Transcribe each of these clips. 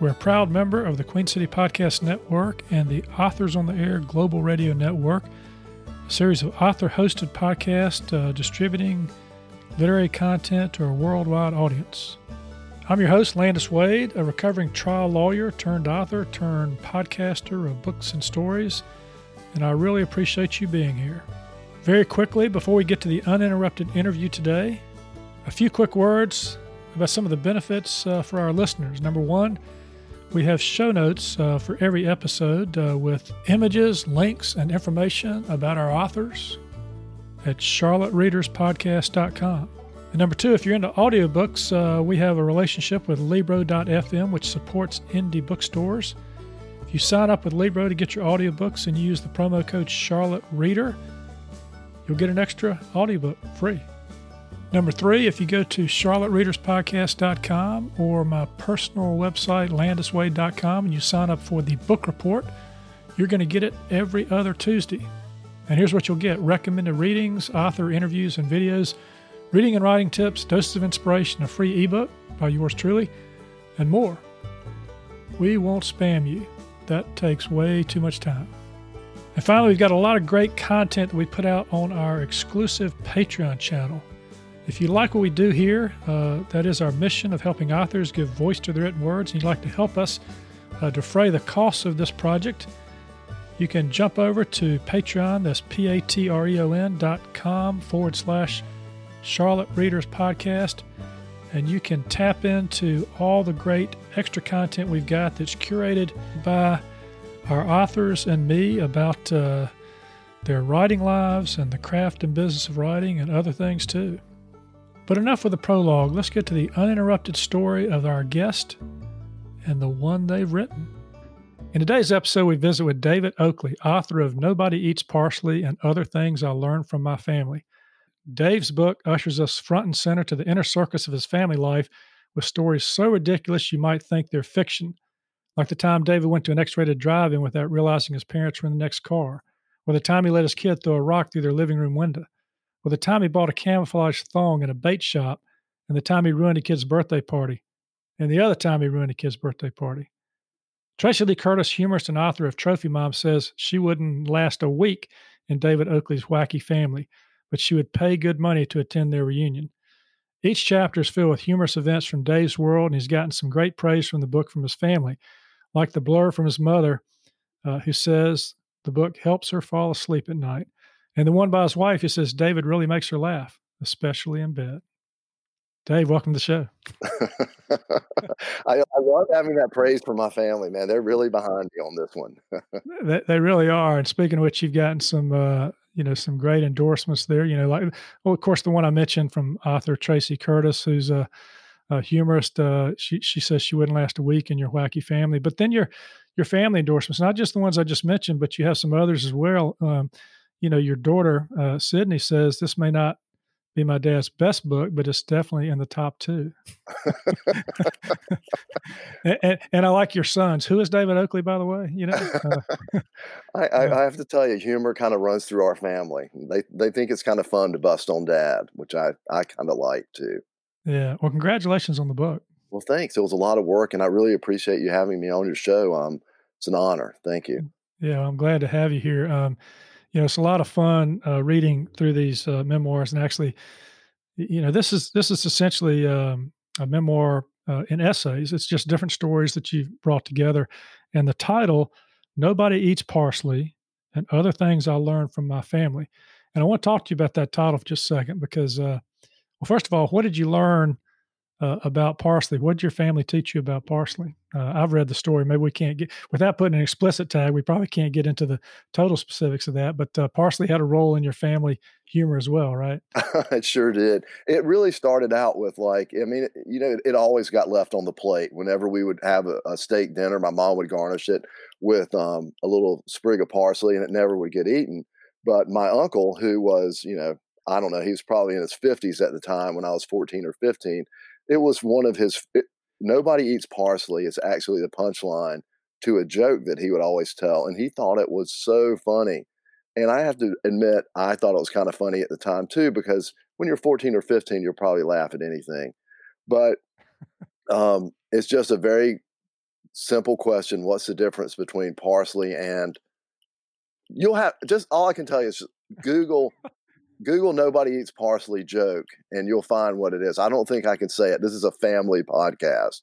We're a proud member of the Queen City Podcast Network and the Authors on the Air Global Radio Network, a series of author-hosted podcasts distributing literary content to a worldwide audience. I'm your host, Landis Wade, a recovering trial lawyer turned author turned podcaster of books and stories, and I really appreciate you being here. Very quickly, before we get to the uninterrupted interview today, a few quick words about some of the benefits for our listeners. Number one, we have show notes for every episode with images, links, and information about our authors at charlottereaderspodcast.com. And number two, if you're into audiobooks, we have a relationship with Libro.fm, which supports indie bookstores. If you sign up with Libro to get your audiobooks and you use the promo code Charlotte Reader, you'll get an extra audiobook free. Number three, if you go to charlottereaderspodcast.com or my personal website, landisway.com, and you sign up for the book report, you're going to get it every other Tuesday. And here's what you'll get: recommended readings, author interviews and videos, reading and writing tips, doses of inspiration, a free ebook by yours truly, and more. We won't spam you. That takes way too much time. And finally, we've got a lot of great content that we put out on our exclusive Patreon channel. If you like what we do here, that is our mission of helping authors give voice to their written words, and you'd like to help us defray the costs of this project, you can jump over to Patreon, that's patreon.com/Charlotte Readers Podcast, and you can tap into all the great extra content we've got that's curated by our authors and me about their writing lives and the craft and business of writing and other things too. But enough with the prologue. Let's get to the uninterrupted story of our guest and the one they've written. In today's episode, we visit with David Oakley, author of Nobody Eats Parsley and Other Things I Learned from My Family. Dave's book ushers us front and center to the inner circus of his family life with stories so ridiculous you might think they're fiction. Like the time David went to an X-rated drive-in without realizing his parents were in the next car, or the time he let his kid throw a rock through their living room window, or the time he bought a camouflage thong in a bait shop, and the time he ruined a kid's birthday party, and the other time he ruined a kid's birthday party. Tracy Lee Curtis, humorist and author of Trophy Mom, says she wouldn't last a week in David Oakley's wacky family, but she would pay good money to attend their reunion. Each chapter is filled with humorous events from Dave's world, and he's gotten some great praise from the book from his family, like the blurb from his mother, who says the book helps her fall asleep at night, and the one by his wife who says David really makes her laugh, especially in bed. Dave, welcome to the show. I love having that praise from my family, man. They're really behind me on this one. They really are. And speaking of which, you've gotten some, some great endorsements there. You know, like, well, of course, the one I mentioned from author Tracy Curtis, who's a humorist. She says she wouldn't last a week in your wacky family. But then your family endorsements, not just the ones I just mentioned, but you have some others as well. Your daughter, Sydney, says this may not be my dad's best book, but it's definitely in the top two. and I like your sons. Who is David Oakley, by the way? You know, I have to tell you, humor kind of runs through our family. They think it's kind of fun to bust on dad, which I kind of like too. Yeah. Well, congratulations on the book. Well, thanks. It was a lot of work, and I really appreciate you having me on your show. It's an honor. Thank you. Yeah, I'm glad to have you here. It's a lot of fun reading through these memoirs, and actually, this is essentially a memoir in essays. It's just different stories that you've brought together. And the title, "Nobody Eats Parsley and Other Things I Learned from My Family," and I want to talk to you about that title for just a second because, first of all, what did you learn about parsley. What did your family teach you about parsley? I've read the story. Maybe we can't get, without putting an explicit tag, we probably can't get into the total specifics of that, but parsley had a role in your family humor as well, right? It sure did. It really started out with it always got left on the plate. Whenever we would have a steak dinner, my mom would garnish it with a little sprig of parsley, and it never would get eaten. But my uncle, who was, I don't know, he was probably in his 50s at the time when I was 14 or 15. It was one of his, Nobody Eats Parsley is actually the punchline to a joke that he would always tell. And he thought it was so funny. And I have to admit, I thought it was kind of funny at the time too, because when you're 14 or 15, you'll probably laugh at anything. But it's just a very simple question. What's the difference between parsley and, all I can tell you is Google Nobody Eats Parsley joke, and you'll find what it is. I don't think I can say it. This is a family podcast.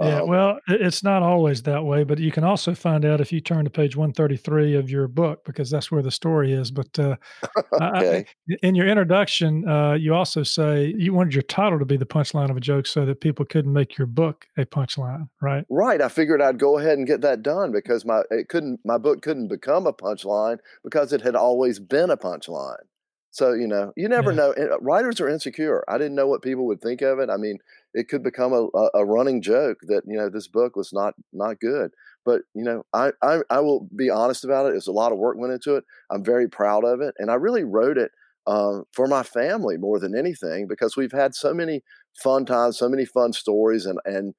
Yeah, well, it's not always that way, but you can also find out if you turn to page 133 of your book, because that's where the story is. But okay. In your introduction, you also say you wanted your title to be the punchline of a joke so that people couldn't make your book a punchline, right? Right. I figured I'd go ahead and get that done because my book couldn't become a punchline because it had always been a punchline. So, you never know. Writers are insecure. I didn't know what people would think of it. I mean, it could become a running joke that, this book was not good. But, I will be honest about it. It's a lot of work went into it. I'm very proud of it. And I really wrote it for my family more than anything, because we've had so many fun times, so many fun stories, and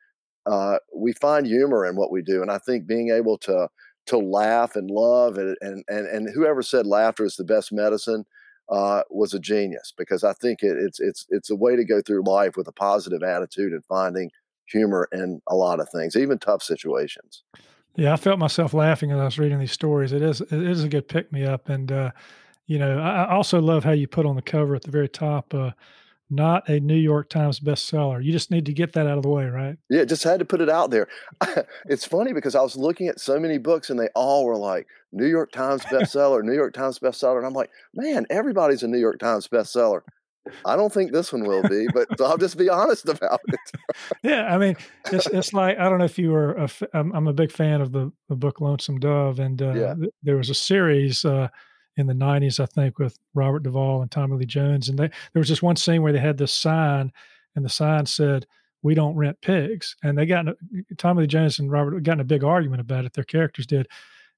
we find humor in what we do. And I think being able to laugh and love and whoever said laughter is the best medicine was a genius, because I think it's a way to go through life with a positive attitude and finding humor in a lot of things, even tough situations. Yeah, I felt myself laughing as I was reading these stories. It is a good pick me up, and I also love how you put on the cover at the very top, not a New York Times bestseller. You just need to get that out of the way, right? Yeah, just had to put it out there. It's funny because I was looking at so many books and they all were like New York Times bestseller, New York Times bestseller. And I'm like, man, everybody's a New York Times bestseller. I don't think this one will be, but I'll just be honest about it. Yeah, I mean, it's like, I don't know if you were, I'm a big fan of the book Lonesome Dove. And there was a series, in the 90s, I think, with Robert Duvall and Tommy Lee Jones. And there was just one scene where they had this sign, and the sign said, "We don't rent pigs." And they Tommy Lee Jones and Robert got in a big argument about it. Their characters did.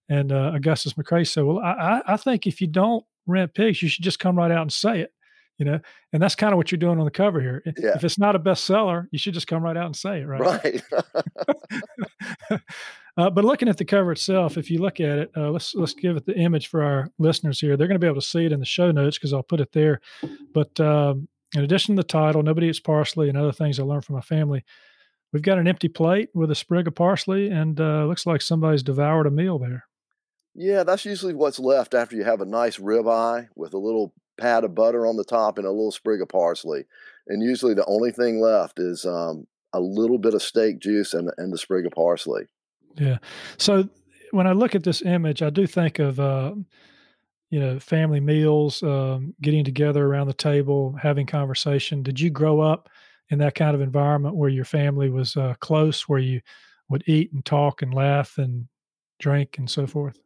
And Augustus McCrae said, "Well, I think if you don't rent pigs, you should just come right out and say it." And that's kind of what you're doing on the cover here. Yeah. If it's not a bestseller, you should just come right out and say it, right? Right. But looking at the cover itself, if you look at it, let's give it the image for our listeners here. They're going to be able to see it in the show notes because I'll put it there. But in addition to the title, Nobody Eats Parsley and Other Things I Learned from My Family, we've got an empty plate with a sprig of parsley, and looks like somebody's devoured a meal there. Yeah, that's usually what's left after you have a nice ribeye with a little pat of butter on the top and a little sprig of parsley. And usually the only thing left is a little bit of steak juice and the sprig of parsley. Yeah. So when I look at this image, I do think of, family meals, getting together around the table, having conversation. Did you grow up in that kind of environment where your family was close, where you would eat and talk and laugh and drink and so forth?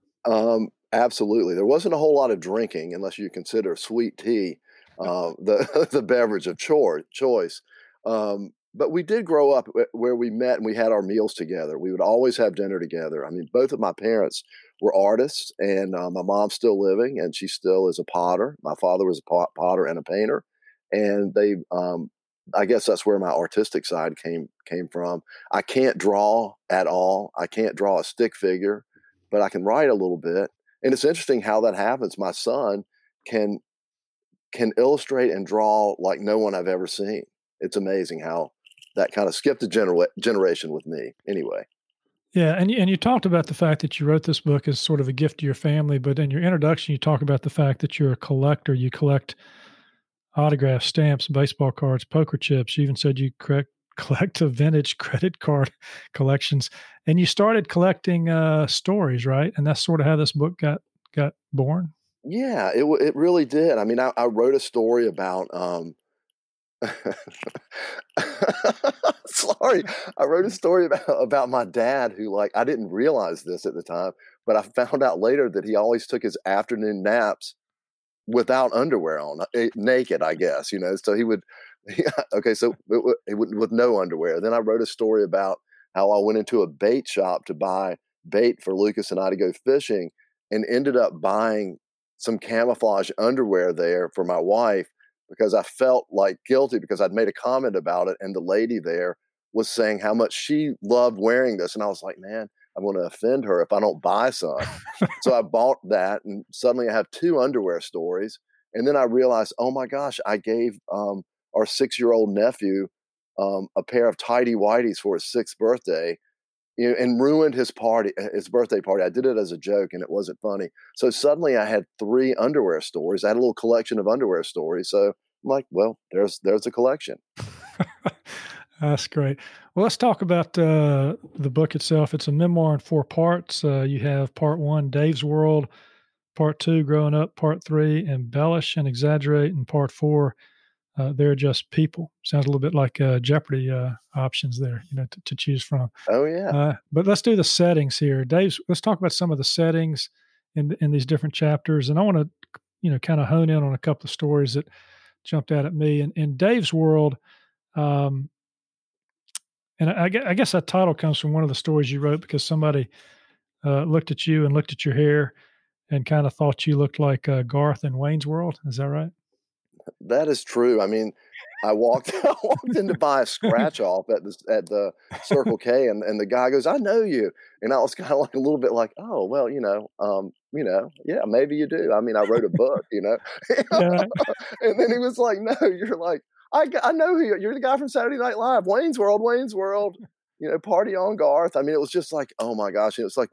Absolutely. There wasn't a whole lot of drinking unless you consider sweet tea, the beverage of choice. But we did grow up where we met and we had our meals together. We would always have dinner together. I mean, both of my parents were artists, and my mom's still living and she still is a potter. My father was a potter and a painter. And they, I guess that's where my artistic side came from. I can't draw at all. I can't draw a stick figure, but I can write a little bit. And it's interesting how that happens. My son can illustrate and draw like no one I've ever seen. It's amazing how that kind of skipped a generation with me anyway. Yeah, and you talked about the fact that you wrote this book as sort of a gift to your family, but in your introduction, you talk about the fact that you're a collector. You collect autographs, stamps, baseball cards, poker chips. You even said you collect a vintage credit card collections, and you started collecting stories, right? And that's sort of how this book got born. Yeah, it really did. I mean, I wrote a story about Sorry, I wrote a story about my dad who, like, I didn't realize this at the time, but I found out later that he always took his afternoon naps without underwear on, naked, I guess, you know. So he would, with no underwear. Then I wrote a story about how I went into a bait shop to buy bait for Lucas and I to go fishing, and ended up buying some camouflage underwear there for my wife, because I felt like guilty because I'd made a comment about it. And the lady there was saying how much she loved wearing this. And I was like, man, I'm going to offend her if I don't buy some. So I bought that, and suddenly I have two underwear stories. And then I realized, oh my gosh, I gave our 6-year-old nephew a pair of tidy whities for his 6th birthday, you know, and ruined his birthday party. I did it as a joke, and it wasn't funny. So suddenly I had 3 underwear stories. I had a little collection of underwear stories. So I'm like, well, there's a collection. That's great. Well, let's talk about the book itself. It's a memoir in 4 parts. You have part 1, Dave's World, part 2, Growing Up, part 3, Embellish and Exaggerate, and part 4, They're Just People. Sounds a little bit like Jeopardy options there, you know, to choose from. Oh, yeah. But let's do the settings here. Dave, let's talk about some of the settings in these different chapters. And I want to, you know, kind of hone in on a couple of stories that jumped out at me. And in Dave's World, and I guess that title comes from one of the stories you wrote because somebody looked at you and looked at your hair and kind of thought you looked like Garth in Wayne's World. Is that right? That is true. I mean, I walked in to buy a scratch off at the Circle K, and the guy goes, "I know you," and I was kind of like a little bit like, "Oh, well, you know, yeah, maybe you do." I mean, I wrote a book, you know. Yeah. And then he was like, "No, you're like, I know who you're the guy from Saturday Night Live, Wayne's World, you know, party on, Garth." I mean, it was just like, oh my gosh, it was like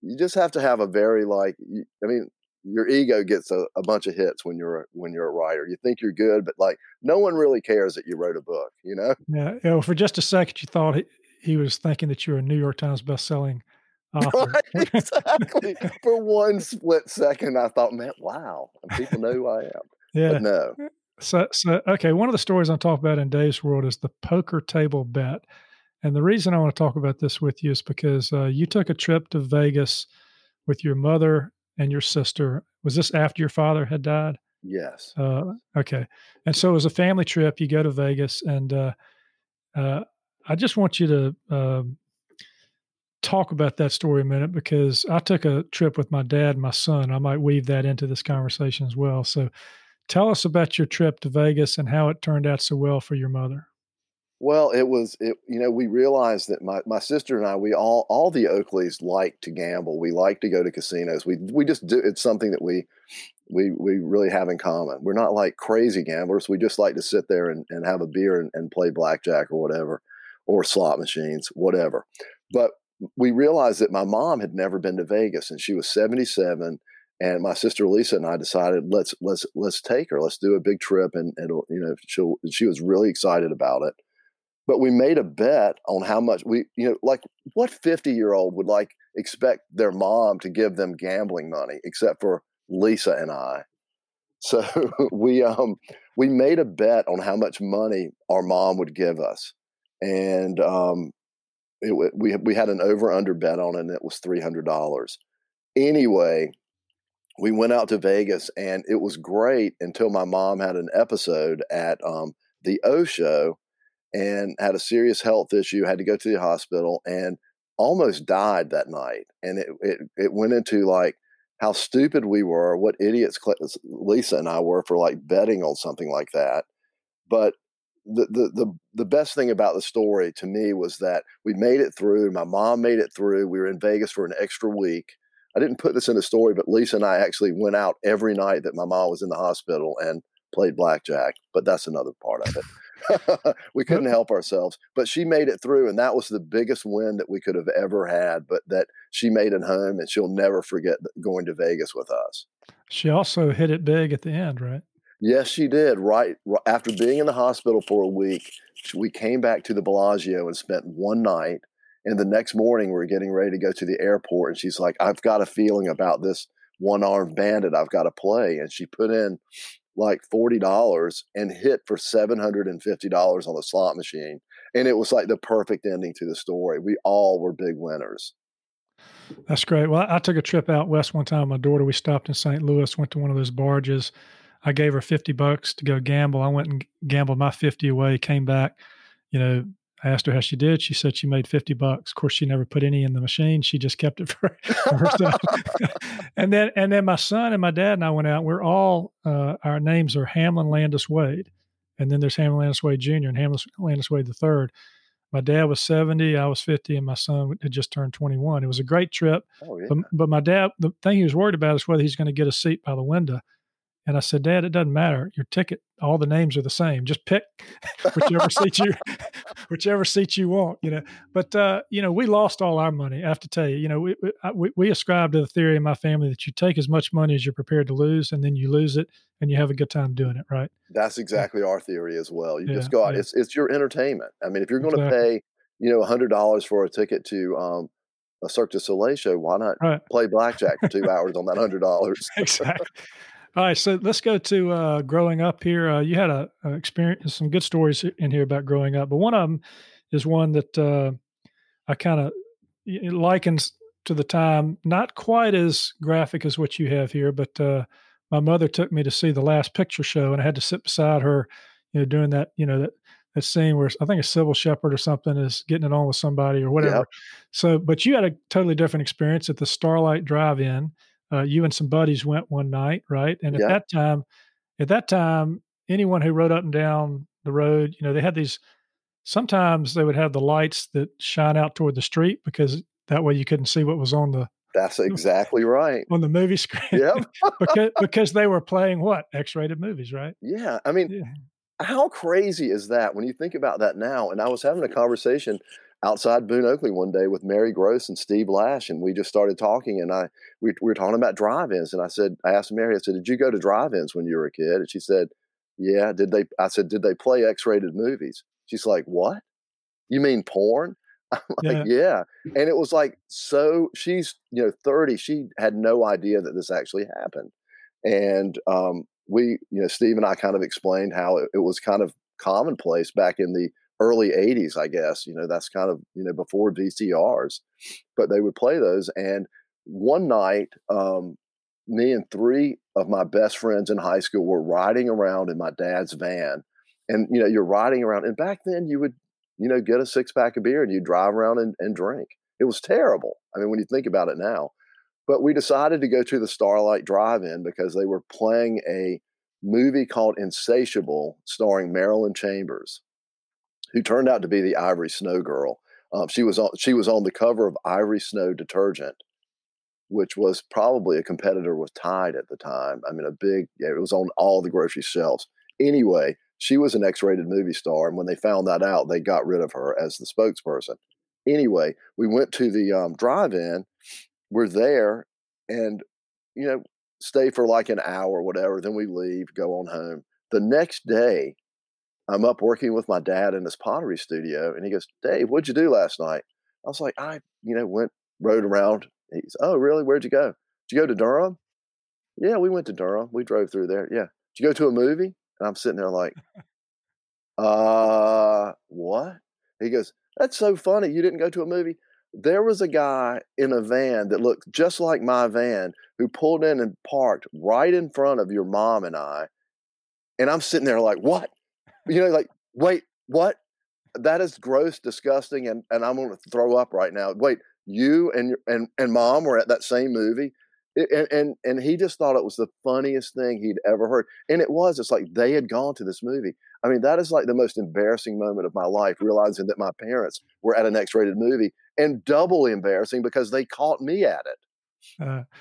you just have to have a very like, I mean, your ego gets a bunch of hits when you're a writer. You think you're good, but like no one really cares that you wrote a book, you know? Yeah. You know, for just a second, you thought he was thinking that you were a New York Times bestselling author. Right, exactly. For one split second, I thought, man, wow, people know who I am. Yeah. But no. So okay. One of the stories I'm talking about in Dave's World is the poker table bet, and the reason I want to talk about this with you is because you took a trip to Vegas with your mother and your sister. Was this after your father had died? Yes. Okay. And so it was a family trip. You go to Vegas, and I just want you to talk about that story a minute, because I took a trip with my dad and my son. I might weave that into this conversation as well. So tell us about your trip to Vegas and how it turned out so well for your mother. Well, we realized that my sister and I, we all the Oakleys like to gamble. We like to go to casinos. We just do. It's something that we really have in common. We're not like crazy gamblers. We just like to sit there and have a beer and play blackjack or whatever, or slot machines, whatever. But we realized that my mom had never been to Vegas, and she was 77. And my sister Lisa and I decided let's take her. Let's do a big trip, and you know, she was really excited about it. But we made a bet on how much we, you know, like what 50-year-old would like expect their mom to give them gambling money, except for Lisa and I. So we made a bet on how much money our mom would give us, and we had an over/under bet on it, and it was $300. Anyway, we went out to Vegas, and it was great until my mom had an episode at the O Show, and had a serious health issue, had to go to the hospital, and almost died that night. And it went into like how stupid we were, what idiots Lisa and I were for like betting on something like that. But the best thing about the story to me was that we made it through. My mom made it through. We were in Vegas for an extra week. I didn't put this in the story, but Lisa and I actually went out every night that my mom was in the hospital and played blackjack, but that's another part of it. We couldn't help ourselves, but she made it through, and that was the biggest win that we could have ever had, but that she made it home, and she'll never forget going to Vegas with us. She also hit it big at the end, right? Yes, she did. Right after being in the hospital for a week, we came back to the Bellagio and spent one night, and the next morning we were getting ready to go to the airport, and she's like, I've got a feeling about this one-armed bandit I've got to play. And she put in like $40 and hit for $750 on the slot machine. And it was like the perfect ending to the story. We all were big winners. That's great. Well, I took a trip out west one time. My daughter, we stopped in St. Louis, went to one of those barges. I gave her $50 to go gamble. I went and gambled my 50 away, came back, you know, I asked her how she did. She said she made $50. Of course, she never put any in the machine. She just kept it for herself. And then my son and my dad and I went out. We're all, our names are Hamlin Landis Wade. And then there's Hamlin Landis Wade Jr. and Hamlin Landis Wade III. My dad was 70, I was 50, and my son had just turned 21. It was a great trip. Oh, yeah. But my dad, the thing he was worried about is whether he's going to get a seat by the window. And I said, Dad, it doesn't matter. Your ticket, all the names are the same. Just pick whichever seat you want, you know. But, you know, we lost all our money. I have to tell you, you know, we ascribe to the theory in my family that you take as much money as you're prepared to lose, and then you lose it and you have a good time doing it, right? That's exactly our theory as well. You just go out. Yeah. It's your entertainment. I mean, if you're going to pay, you know, $100 for a ticket to a Cirque du Soleil show, why not play blackjack for 2 hours on that $100? Exactly. All right, so let's go to growing up here. You had a experience, some good stories in here about growing up, but one of them is one that I kind of likens to the time, not quite as graphic as what you have here, but my mother took me to see The Last Picture Show, and I had to sit beside her, you know, doing that, you know, that scene where I think a Sybil Shepherd or something is getting it on with somebody or whatever. Yep. So, but you had a totally different experience at the Starlight Drive-In. You and some buddies went one night, right? And at that time, anyone who rode up and down the road, you know, they had these, sometimes they would have the lights that shine out toward the street because that way you couldn't see what was on the. That's exactly right. On the movie screen. Yep. because they were playing what? X-rated movies, right? Yeah. I mean, How crazy is that when you think about that now? And I was having a conversation outside Boone Oakley one day with Mary Gross and Steve Lash, and we just started talking, and we were talking about drive-ins, and I asked Mary, I said, did you go to drive-ins when you were a kid? And she said, yeah. Did they play X-rated movies? She's like, what? You mean porn? I'm like, yeah. And it was like, so she's, you know, 30. She had no idea that this actually happened. And we, you know, Steve and I kind of explained how it was kind of commonplace back in the early 80s, I guess, you know, that's kind of, you know, before VCRs, but they would play those. And one night, me and three of my best friends in high school were riding around in my dad's van. And, you know, you're riding around. And back then you would, you know, get a 6-pack of beer and you drive around and drink. It was terrible. I mean, when you think about it now, but we decided to go to the Starlight Drive-In because they were playing a movie called Insatiable starring Marilyn Chambers, who turned out to be the Ivory Snow girl. She was on the cover of Ivory Snow detergent, which was probably a competitor with Tide at the time. I mean, it was on all the grocery shelves. Anyway, she was an X-rated movie star, and when they found that out, they got rid of her as the spokesperson. Anyway, we went to the drive-in. We're there, and you know, stay for like an hour or whatever. Then we leave, go on home. The next day, I'm up working with my dad in his pottery studio, and he goes, Dave, what'd you do last night? I was like, rode around. He's, oh, really? Where'd you go? Did you go to Durham? Yeah, we went to Durham. We drove through there. Yeah. Did you go to a movie? And I'm sitting there like, what? He goes, that's so funny. You didn't go to a movie? There was a guy in a van that looked just like my van who pulled in and parked right in front of your mom and I. And I'm sitting there like, what? You know, like, wait, what? That is gross, disgusting, and I'm going to throw up right now. Wait, you and mom were at that same movie? And he just thought it was the funniest thing he'd ever heard. And it was. It's like they had gone to this movie. I mean, that is like the most embarrassing moment of my life, realizing that my parents were at an X-rated movie, and doubly embarrassing because they caught me at it.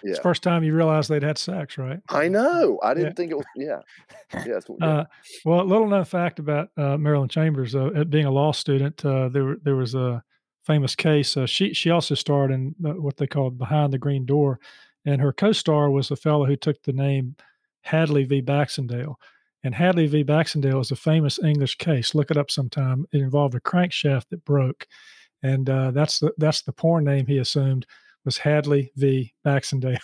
It's the first time you realized they'd had sex, right? I know. I didn't think it was. Well, a little known fact about Marilyn Chambers, being a law student, there was a famous case. She also starred in what they called Behind the Green Door, and her co-star was a fellow who took the name Hadley v. Baxendale. And Hadley v. Baxendale is a famous English case. Look it up sometime. It involved a crankshaft that broke, and that's the porn name he assumed. was Hadley v. Baxendale.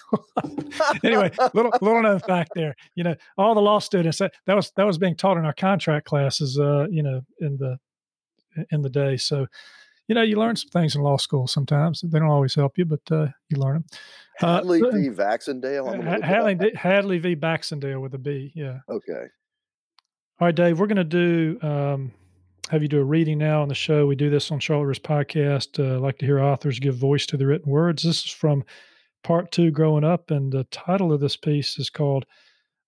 Anyway, little known fact there. You know, all the law students that was being taught in our contract classes. You know, in the day. So, you know, you learn some things in law school sometimes. They don't always help you, but you learn them. Hadley v. Baxendale. Hadley v. Baxendale with a B. Yeah. Okay. All right, Dave. We're going to do. Have you do a reading now on the show. We do this on Charlotte Readers Podcast. I like to hear authors give voice to the written words. This is from part 2, Growing Up, and the title of this piece is called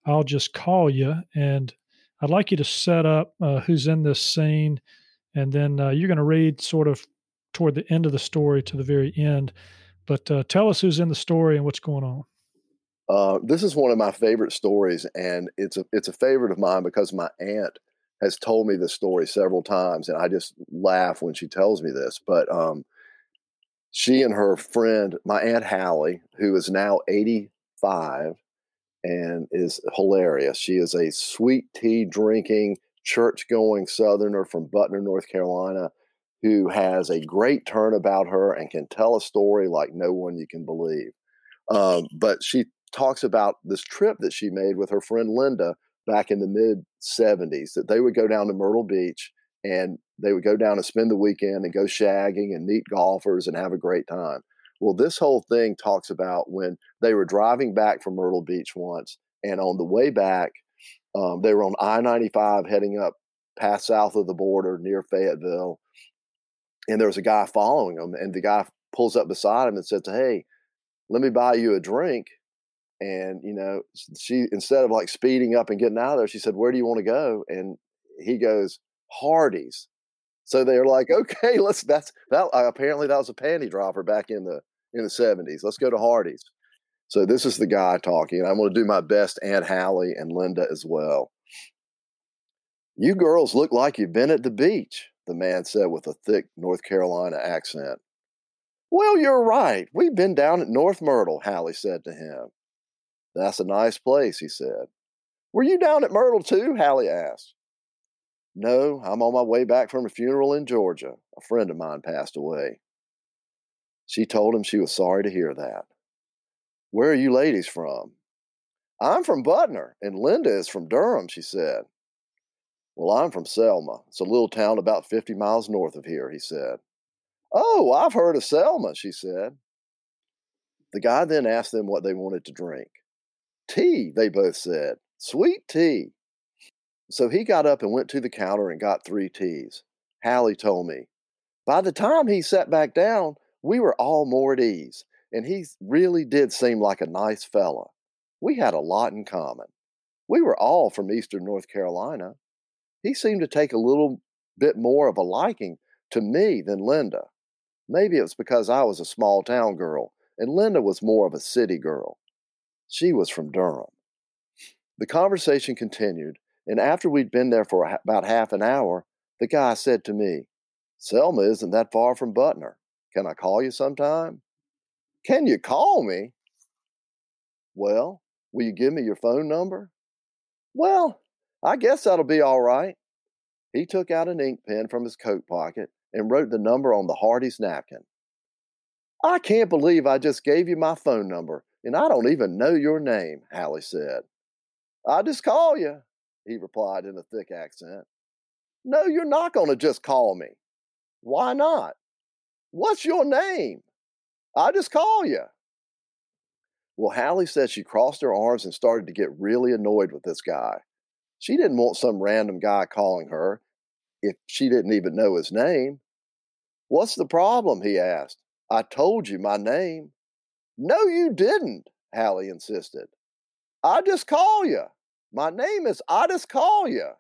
I'll Just Call You. And I'd like you to set up who's in this scene, and then you're going to read sort of toward the end of the story to the very end. But tell us who's in the story and what's going on. This is one of my favorite stories, and it's a favorite of mine because my aunt has told me this story several times, and I just laugh when she tells me this. But she and her friend, my Aunt Hallie, who is now 85 and is hilarious. She is a sweet tea-drinking, church-going Southerner from Butner, North Carolina, who has a great turn about her and can tell a story like no one you can believe. But she talks about this trip that she made with her friend Linda back in the mid-70s, that they would go down to Myrtle Beach and they would go down and spend the weekend and go shagging and meet golfers and have a great time. Well, this whole thing talks about when they were driving back from Myrtle Beach once, and on the way back, they were on I-95 heading up past south of the border near Fayetteville, and there was a guy following them, and the guy pulls up beside him and says, "Hey, let me buy you a drink." And, you know, she, instead of like speeding up and getting out of there, she said, "Where do you want to go?" And he goes, "Hardee's." So they're like, "Okay, let's." Apparently that was a panty dropper back in the 70s. "Let's go to Hardee's." So this is the guy talking, and I'm going to do my best, Aunt Hallie and Linda as well. "You girls look like you've been at the beach," the man said with a thick North Carolina accent. "Well, you're right. We've been down at North Myrtle," Hallie said to him. "That's a nice place," he said. "Were you down at Myrtle too?" Hallie asked. "No, I'm on my way back from a funeral in Georgia. A friend of mine passed away." She told him she was sorry to hear that. "Where are you ladies from?" "I'm from Butner, and Linda is from Durham," she said. "Well, I'm from Selma. It's a little town about 50 miles north of here," he said. "Oh, I've heard of Selma," she said. The guy then asked them what they wanted to drink. "Tea," they both said. "Sweet tea." So he got up and went to the counter and got 3 teas. Hallie told me, "By the time he sat back down, we were all more at ease, and he really did seem like a nice fella. We had a lot in common. We were all from eastern North Carolina. He seemed to take a little bit more of a liking to me than Linda. Maybe it was because I was a small town girl, and Linda was more of a city girl. She was from Durham." The conversation continued, and after we'd been there for about half an hour, the guy said to me, "Selma isn't that far from Butner. Can I call you sometime?" "Can you call me?" "Well, will you give me your phone number?" "Well, I guess that'll be all right." He took out an ink pen from his coat pocket and wrote the number on the Hardee's napkin. "I can't believe I just gave you my phone number, and I don't even know your name," Hallie said. "I'll just call you," he replied in a thick accent. "No, you're not going to just call me." "Why not?" "What's your name?" "I'll just call you." Well, Hallie said she crossed her arms and started to get really annoyed with this guy. She didn't want some random guy calling her if she didn't even know his name. "What's the problem?" he asked. "I told you my name." "No, you didn't," Hallie insisted. "I just call you. My name is I just call you."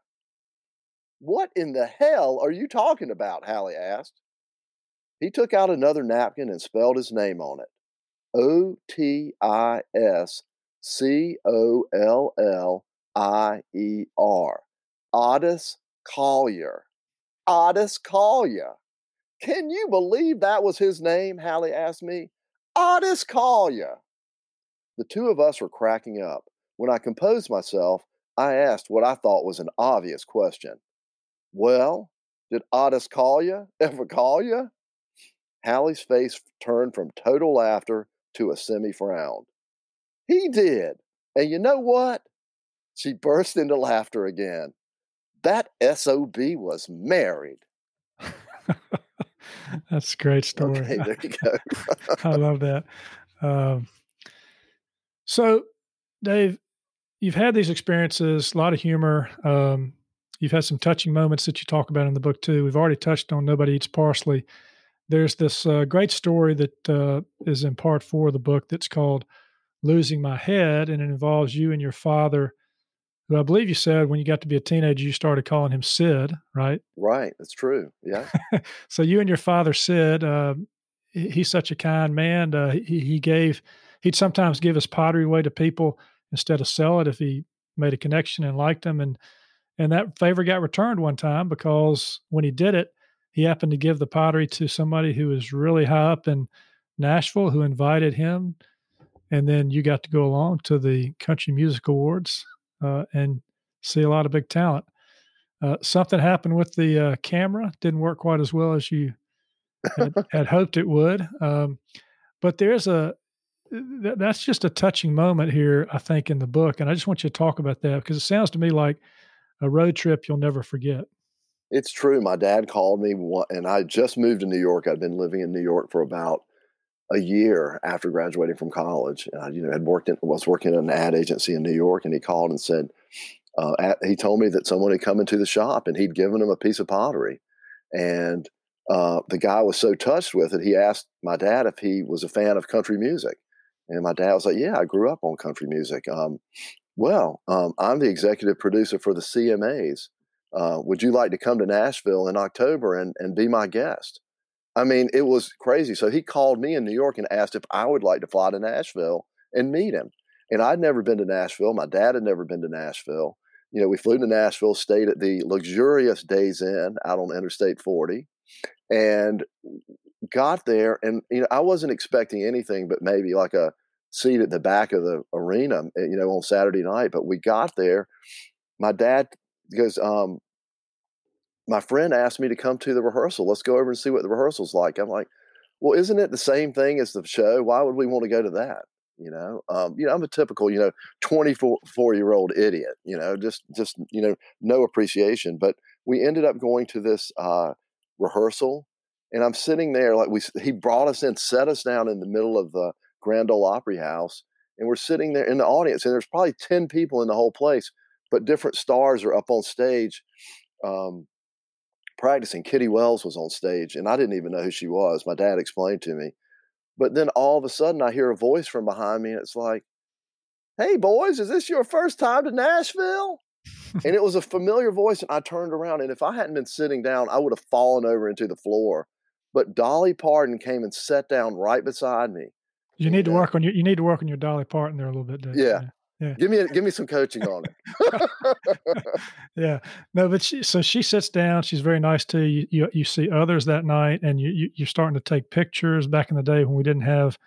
"What in the hell are you talking about?" Hallie asked. He took out another napkin and spelled his name on it. Otiscollier. Otis Collier. Otis Collier. "Can you believe that was his name?" Hallie asked me. "Otis Collier." The two of us were cracking up. When I composed myself, I asked what I thought was an obvious question. "Well, did Otis Collier ever call you?" Allie's face turned from total laughter to a semi-frown. He did. And you know what? She burst into laughter again. That SOB was married. That's a great story. Okay, there you go. I love that. So, Dave, you've had these experiences, a lot of humor. You've had some touching moments that you talk about in the book, too. We've already touched on Nobody Eats Parsley. There's this great story that is in part 4 of the book that's called Losing My Head, and it involves you and your father, who I believe you said when you got to be a teenager, you started calling him Sid, right? Right. That's true. Yeah. So you and your father, Sid, he's such a kind man. He'd sometimes give his pottery away to people instead of sell it if he made a connection and liked them. And that favor got returned one time because when he did it, he happened to give the pottery to somebody who was really high up in Nashville who invited him. And then you got to go along to the Country Music Awards and see a lot of big talent. Something happened with the camera. Didn't work quite as well as you had hoped it would. But there's that's just a touching moment here, I think, in the book. And I just want you to talk about that because it sounds to me like a road trip you'll never forget. It's true. My dad called me and I just moved to New York. I'd been living in New York for about a year after graduating from college. And I, was working in an ad agency in New York, and he called and said, he told me that someone had come into the shop and he'd given him a piece of pottery. And the guy was so touched with it, he asked my dad if he was a fan of country music. And my dad was like, yeah, I grew up on country music. I'm the executive producer for the CMAs. Would you like to come to Nashville in October and be my guest? I mean, it was crazy. So he called me in New York and asked if I would like to fly to Nashville and meet him. And I'd never been to Nashville. My dad had never been to Nashville. You know, we flew to Nashville, stayed at the luxurious Days Inn out on Interstate 40, and got there. And, I wasn't expecting anything but maybe like a seat at the back of the arena, on Saturday night. But we got there. My dad goes, my friend asked me to come to the rehearsal. Let's go over and see what the rehearsal's like. I'm like, well, isn't it the same thing as the show? Why would we want to go to that? I'm a typical, 24-year-old idiot, no appreciation. But we ended up going to this rehearsal, and I'm sitting there like he brought us in, set us down in the middle of the Grand Ole Opry house, and we're sitting there in the audience, and there's probably 10 people in the whole place, but different stars are up on stage. Practicing. Kitty Wells was on stage, and I didn't even know who she was. My dad explained to me. But then all of a sudden, I hear a voice from behind me, and it's like, hey, boys, is this your first time to Nashville? And it was a familiar voice, and I turned around, and if I hadn't been sitting down, I would have fallen over into the floor. But Dolly Parton came and sat down right beside me. You need to work on your Dolly Parton there a little bit, Dave. Yeah. Yeah. Give me some coaching on it. Yeah. No, but she sits down. She's very nice to you. You see others that night, and you're starting to take pictures. Back in the day when we didn't have,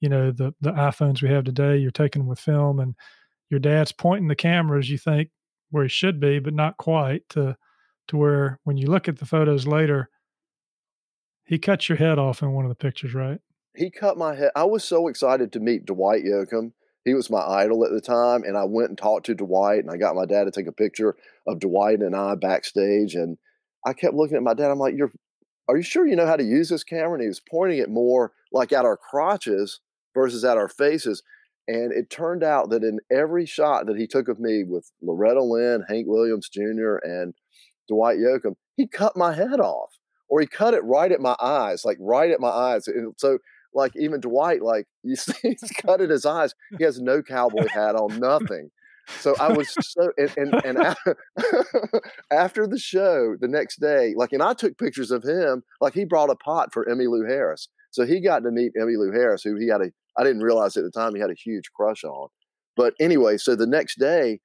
the iPhones we have today, you're taking them with film, and your dad's pointing the cameras, you think, where he should be, but not quite, to where when you look at the photos later, he cuts your head off in one of the pictures, right? He cut my head. I was so excited to meet Dwight Yoakam. He was my idol at the time, and I went and talked to Dwight, and I got my dad to take a picture of Dwight and I backstage, and I kept looking at my dad. I'm like, are you sure you know how to use this camera? And he was pointing it more like at our crotches versus at our faces, and it turned out that in every shot that he took of me with Loretta Lynn, Hank Williams Jr., and Dwight Yoakam, he cut my head off, or he cut it right at my eyes, and so like even Dwight, you see, he's cut at his eyes. He has no cowboy hat on, nothing. So I was after the show the next day, and I took pictures of him, he brought a pot for Emmylou Harris. So he got to meet Emmylou Harris, who I didn't realize at the time he had a huge crush on. But anyway, so the next day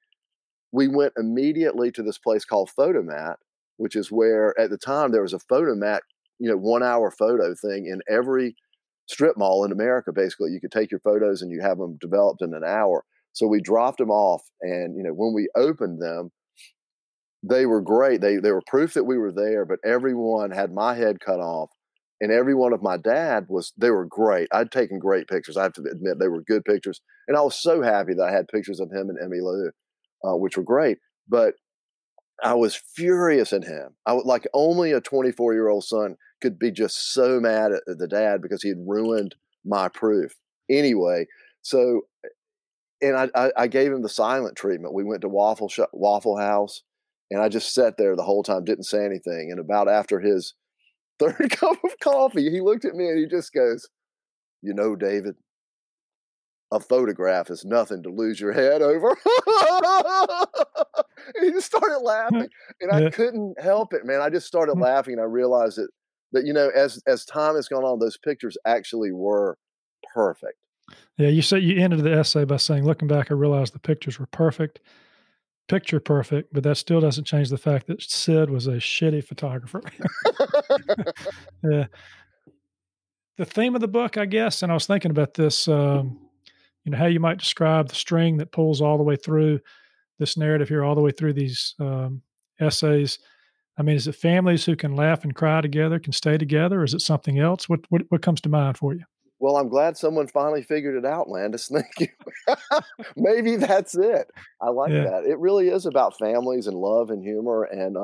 we went immediately to this place called Photomat, which is where at the time there was a Photomat, 1 hour photo thing in every strip mall in America. Basically, you could take your photos and you have them developed in an hour. So we dropped them off, and when we opened them, they were great. They were proof that we were there, but everyone had my head cut off And every one of my dad was, they were great. I'd taken great pictures. I have to admit they were good pictures. And I was so happy that I had pictures of him and Emmylou, which were great. But I was furious at him. I would, like, only a 24-year-old son could be just so mad at the dad because he had ruined my proof. Anyway, so, and I gave him the silent treatment. We went to Waffle House, and I just sat there the whole time, didn't say anything. And about after his third cup of coffee, he looked at me and he just goes, "You know, David, a photograph is nothing to lose your head over." And he just started laughing, and I couldn't help it, man. I just started laughing, and I realized that, you know, as time has gone on, those pictures actually were perfect. Yeah, you said you ended the essay by saying, "Looking back, I realized the pictures were perfect, picture perfect, but that still doesn't change the fact that Sid was a shitty photographer." Yeah. The theme of the book, I guess, and I was thinking about this, you know, how you might describe the string that pulls all the way through this narrative here, all the way through these essays. I mean, is it families who can laugh and cry together, can stay together? Or is it something else? What comes to mind for you? Well, I'm glad someone finally figured it out, Landis. Thank you. Maybe that's it. I like that. It really is about families and love and humor and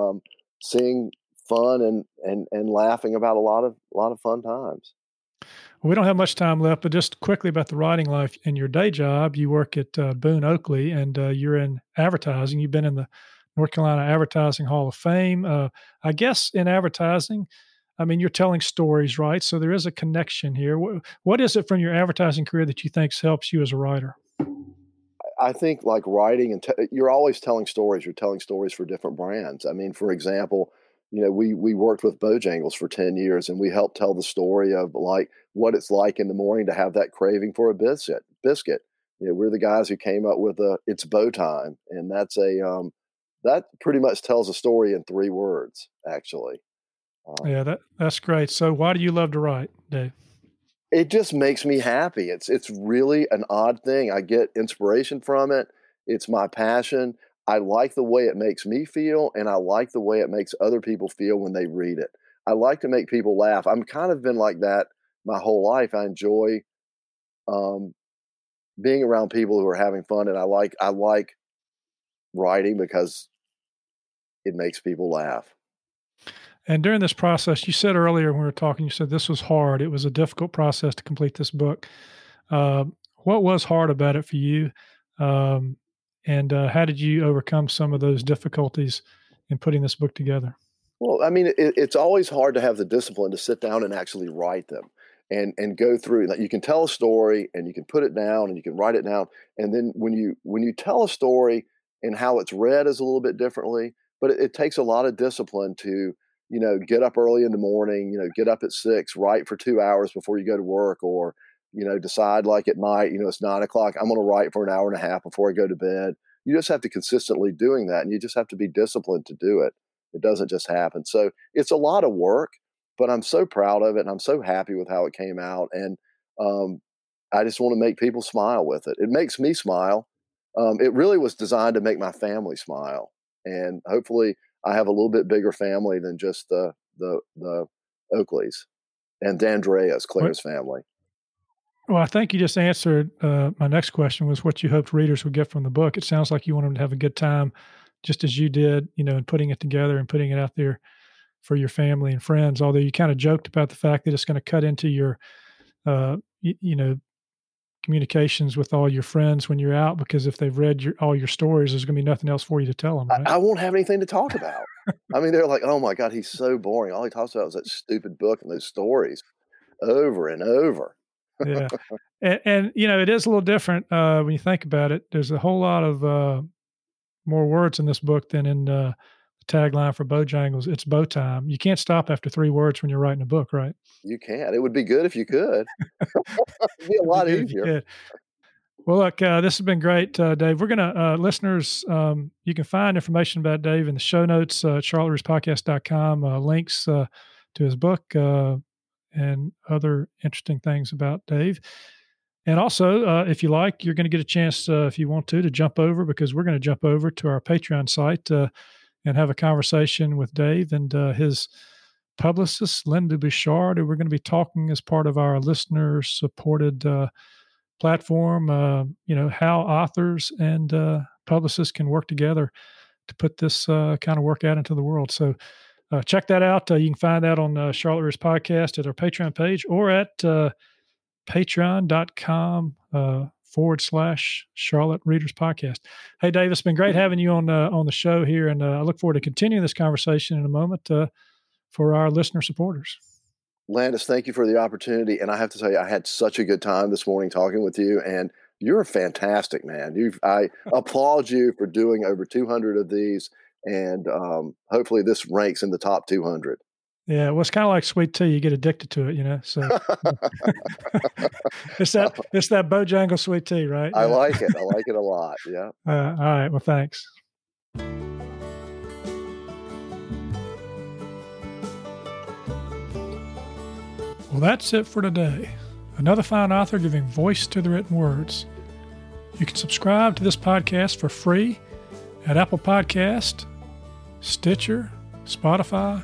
seeing fun and laughing about a lot of fun times. We don't have much time left, but just quickly about the writing life. In your day job, you work at Boone Oakley, and you're in advertising. You've been in the North Carolina Advertising Hall of Fame. I guess in advertising, I mean, you're telling stories, right? So there is a connection here. What is it from your advertising career that you think helps you as a writer? I think, like, writing, and you're always telling stories. You're telling stories for different brands. I mean, for example, you know, we worked with Bojangles for 10 years, and we helped tell the story of, like, what it's like in the morning to have that craving for a biscuit. You know, we're the guys who came up with it's bow time. And that's that pretty much tells a story in 3 words, actually. Yeah, that's great. So why do you love to write, Dave? It just makes me happy. It's really an odd thing. I get inspiration from it. It's my passion. I like the way it makes me feel, and I like the way it makes other people feel when they read it. I like to make people laugh. I'm kind of been like that my whole life. I enjoy being around people who are having fun, and I like writing because it makes people laugh. And during this process, you said earlier when we were talking, you said this was hard. It was a difficult process to complete this book. What was hard about it for you? And how did you overcome some of those difficulties in putting this book together? Well, I mean, it's always hard to have the discipline to sit down and actually write them and go through. Like, you can tell a story and you can put it down and you can write it down. And then when you tell a story and how it's read is a little bit differently, but it takes a lot of discipline to, you know, get up early in the morning, you know, get up at 6, write for 2 hours before you go to work, or, you know, decide, like, at night, you know, it's 9 o'clock, I'm going to write for an hour and a half before I go to bed. You just have to consistently doing that, and you just have to be disciplined to do it. It doesn't just happen. So it's a lot of work, but I'm so proud of it, and I'm so happy with how it came out. And I just want to make people smile with it. It makes me smile. It really was designed to make my family smile. And hopefully I have a little bit bigger family than just the Oakleys and D'Andrea's, Claire's family. Well, I think you just answered my next question, was what you hoped readers would get from the book. It sounds like you want them to have a good time, just as you did, you know, in putting it together and putting it out there for your family and friends. Although you kind of joked about the fact that it's going to cut into your, you know, communications with all your friends when you're out, because if they've read all your stories, there's going to be nothing else for you to tell them. Right? I won't have anything to talk about. I mean, they're like, "Oh my God, he's so boring. All he talks about is that stupid book and those stories over and over." Yeah. And, you know, it is a little different when you think about it. There's a whole lot of more words in this book than in the tagline for Bojangles. It's bow time. You can't stop after 3 words when you're writing a book, right? You can't. It would be good if you could. It'd be a lot easier. Well, look, this has been great, Dave. We're going to, listeners, you can find information about Dave in the show notes, charlottereaderspodcast.com, links to his book, and other interesting things about Dave. And also, if you like, you're going to get a chance, if you want to jump over, because we're going to jump over to our Patreon site and have a conversation with Dave and his publicist, Linda Bouchard, who we're going to be talking as part of our listener-supported platform, how authors and publicists can work together to put this kind of work out into the world. So check that out. You can find that on Charlotte Readers Podcast at our Patreon page or at patreon.com / Charlotte Readers Podcast. Hey, Dave, it's been great having you on the show here, and I look forward to continuing this conversation in a moment for our listener supporters. Landis, thank you for the opportunity, and I have to tell you, I had such a good time this morning talking with you, and you're a fantastic man. I applaud you for doing over 200 of these, and hopefully this ranks in the top 200. Yeah, well, it's kind of like sweet tea. You get addicted to it, you know. So it's that Bojangles sweet tea, right? Yeah. I like it. I like it a lot. Yeah. All right. Well, thanks. Well, that's it for today. Another fine author giving voice to the written words. You can subscribe to this podcast for free at Apple Podcast, Stitcher, Spotify,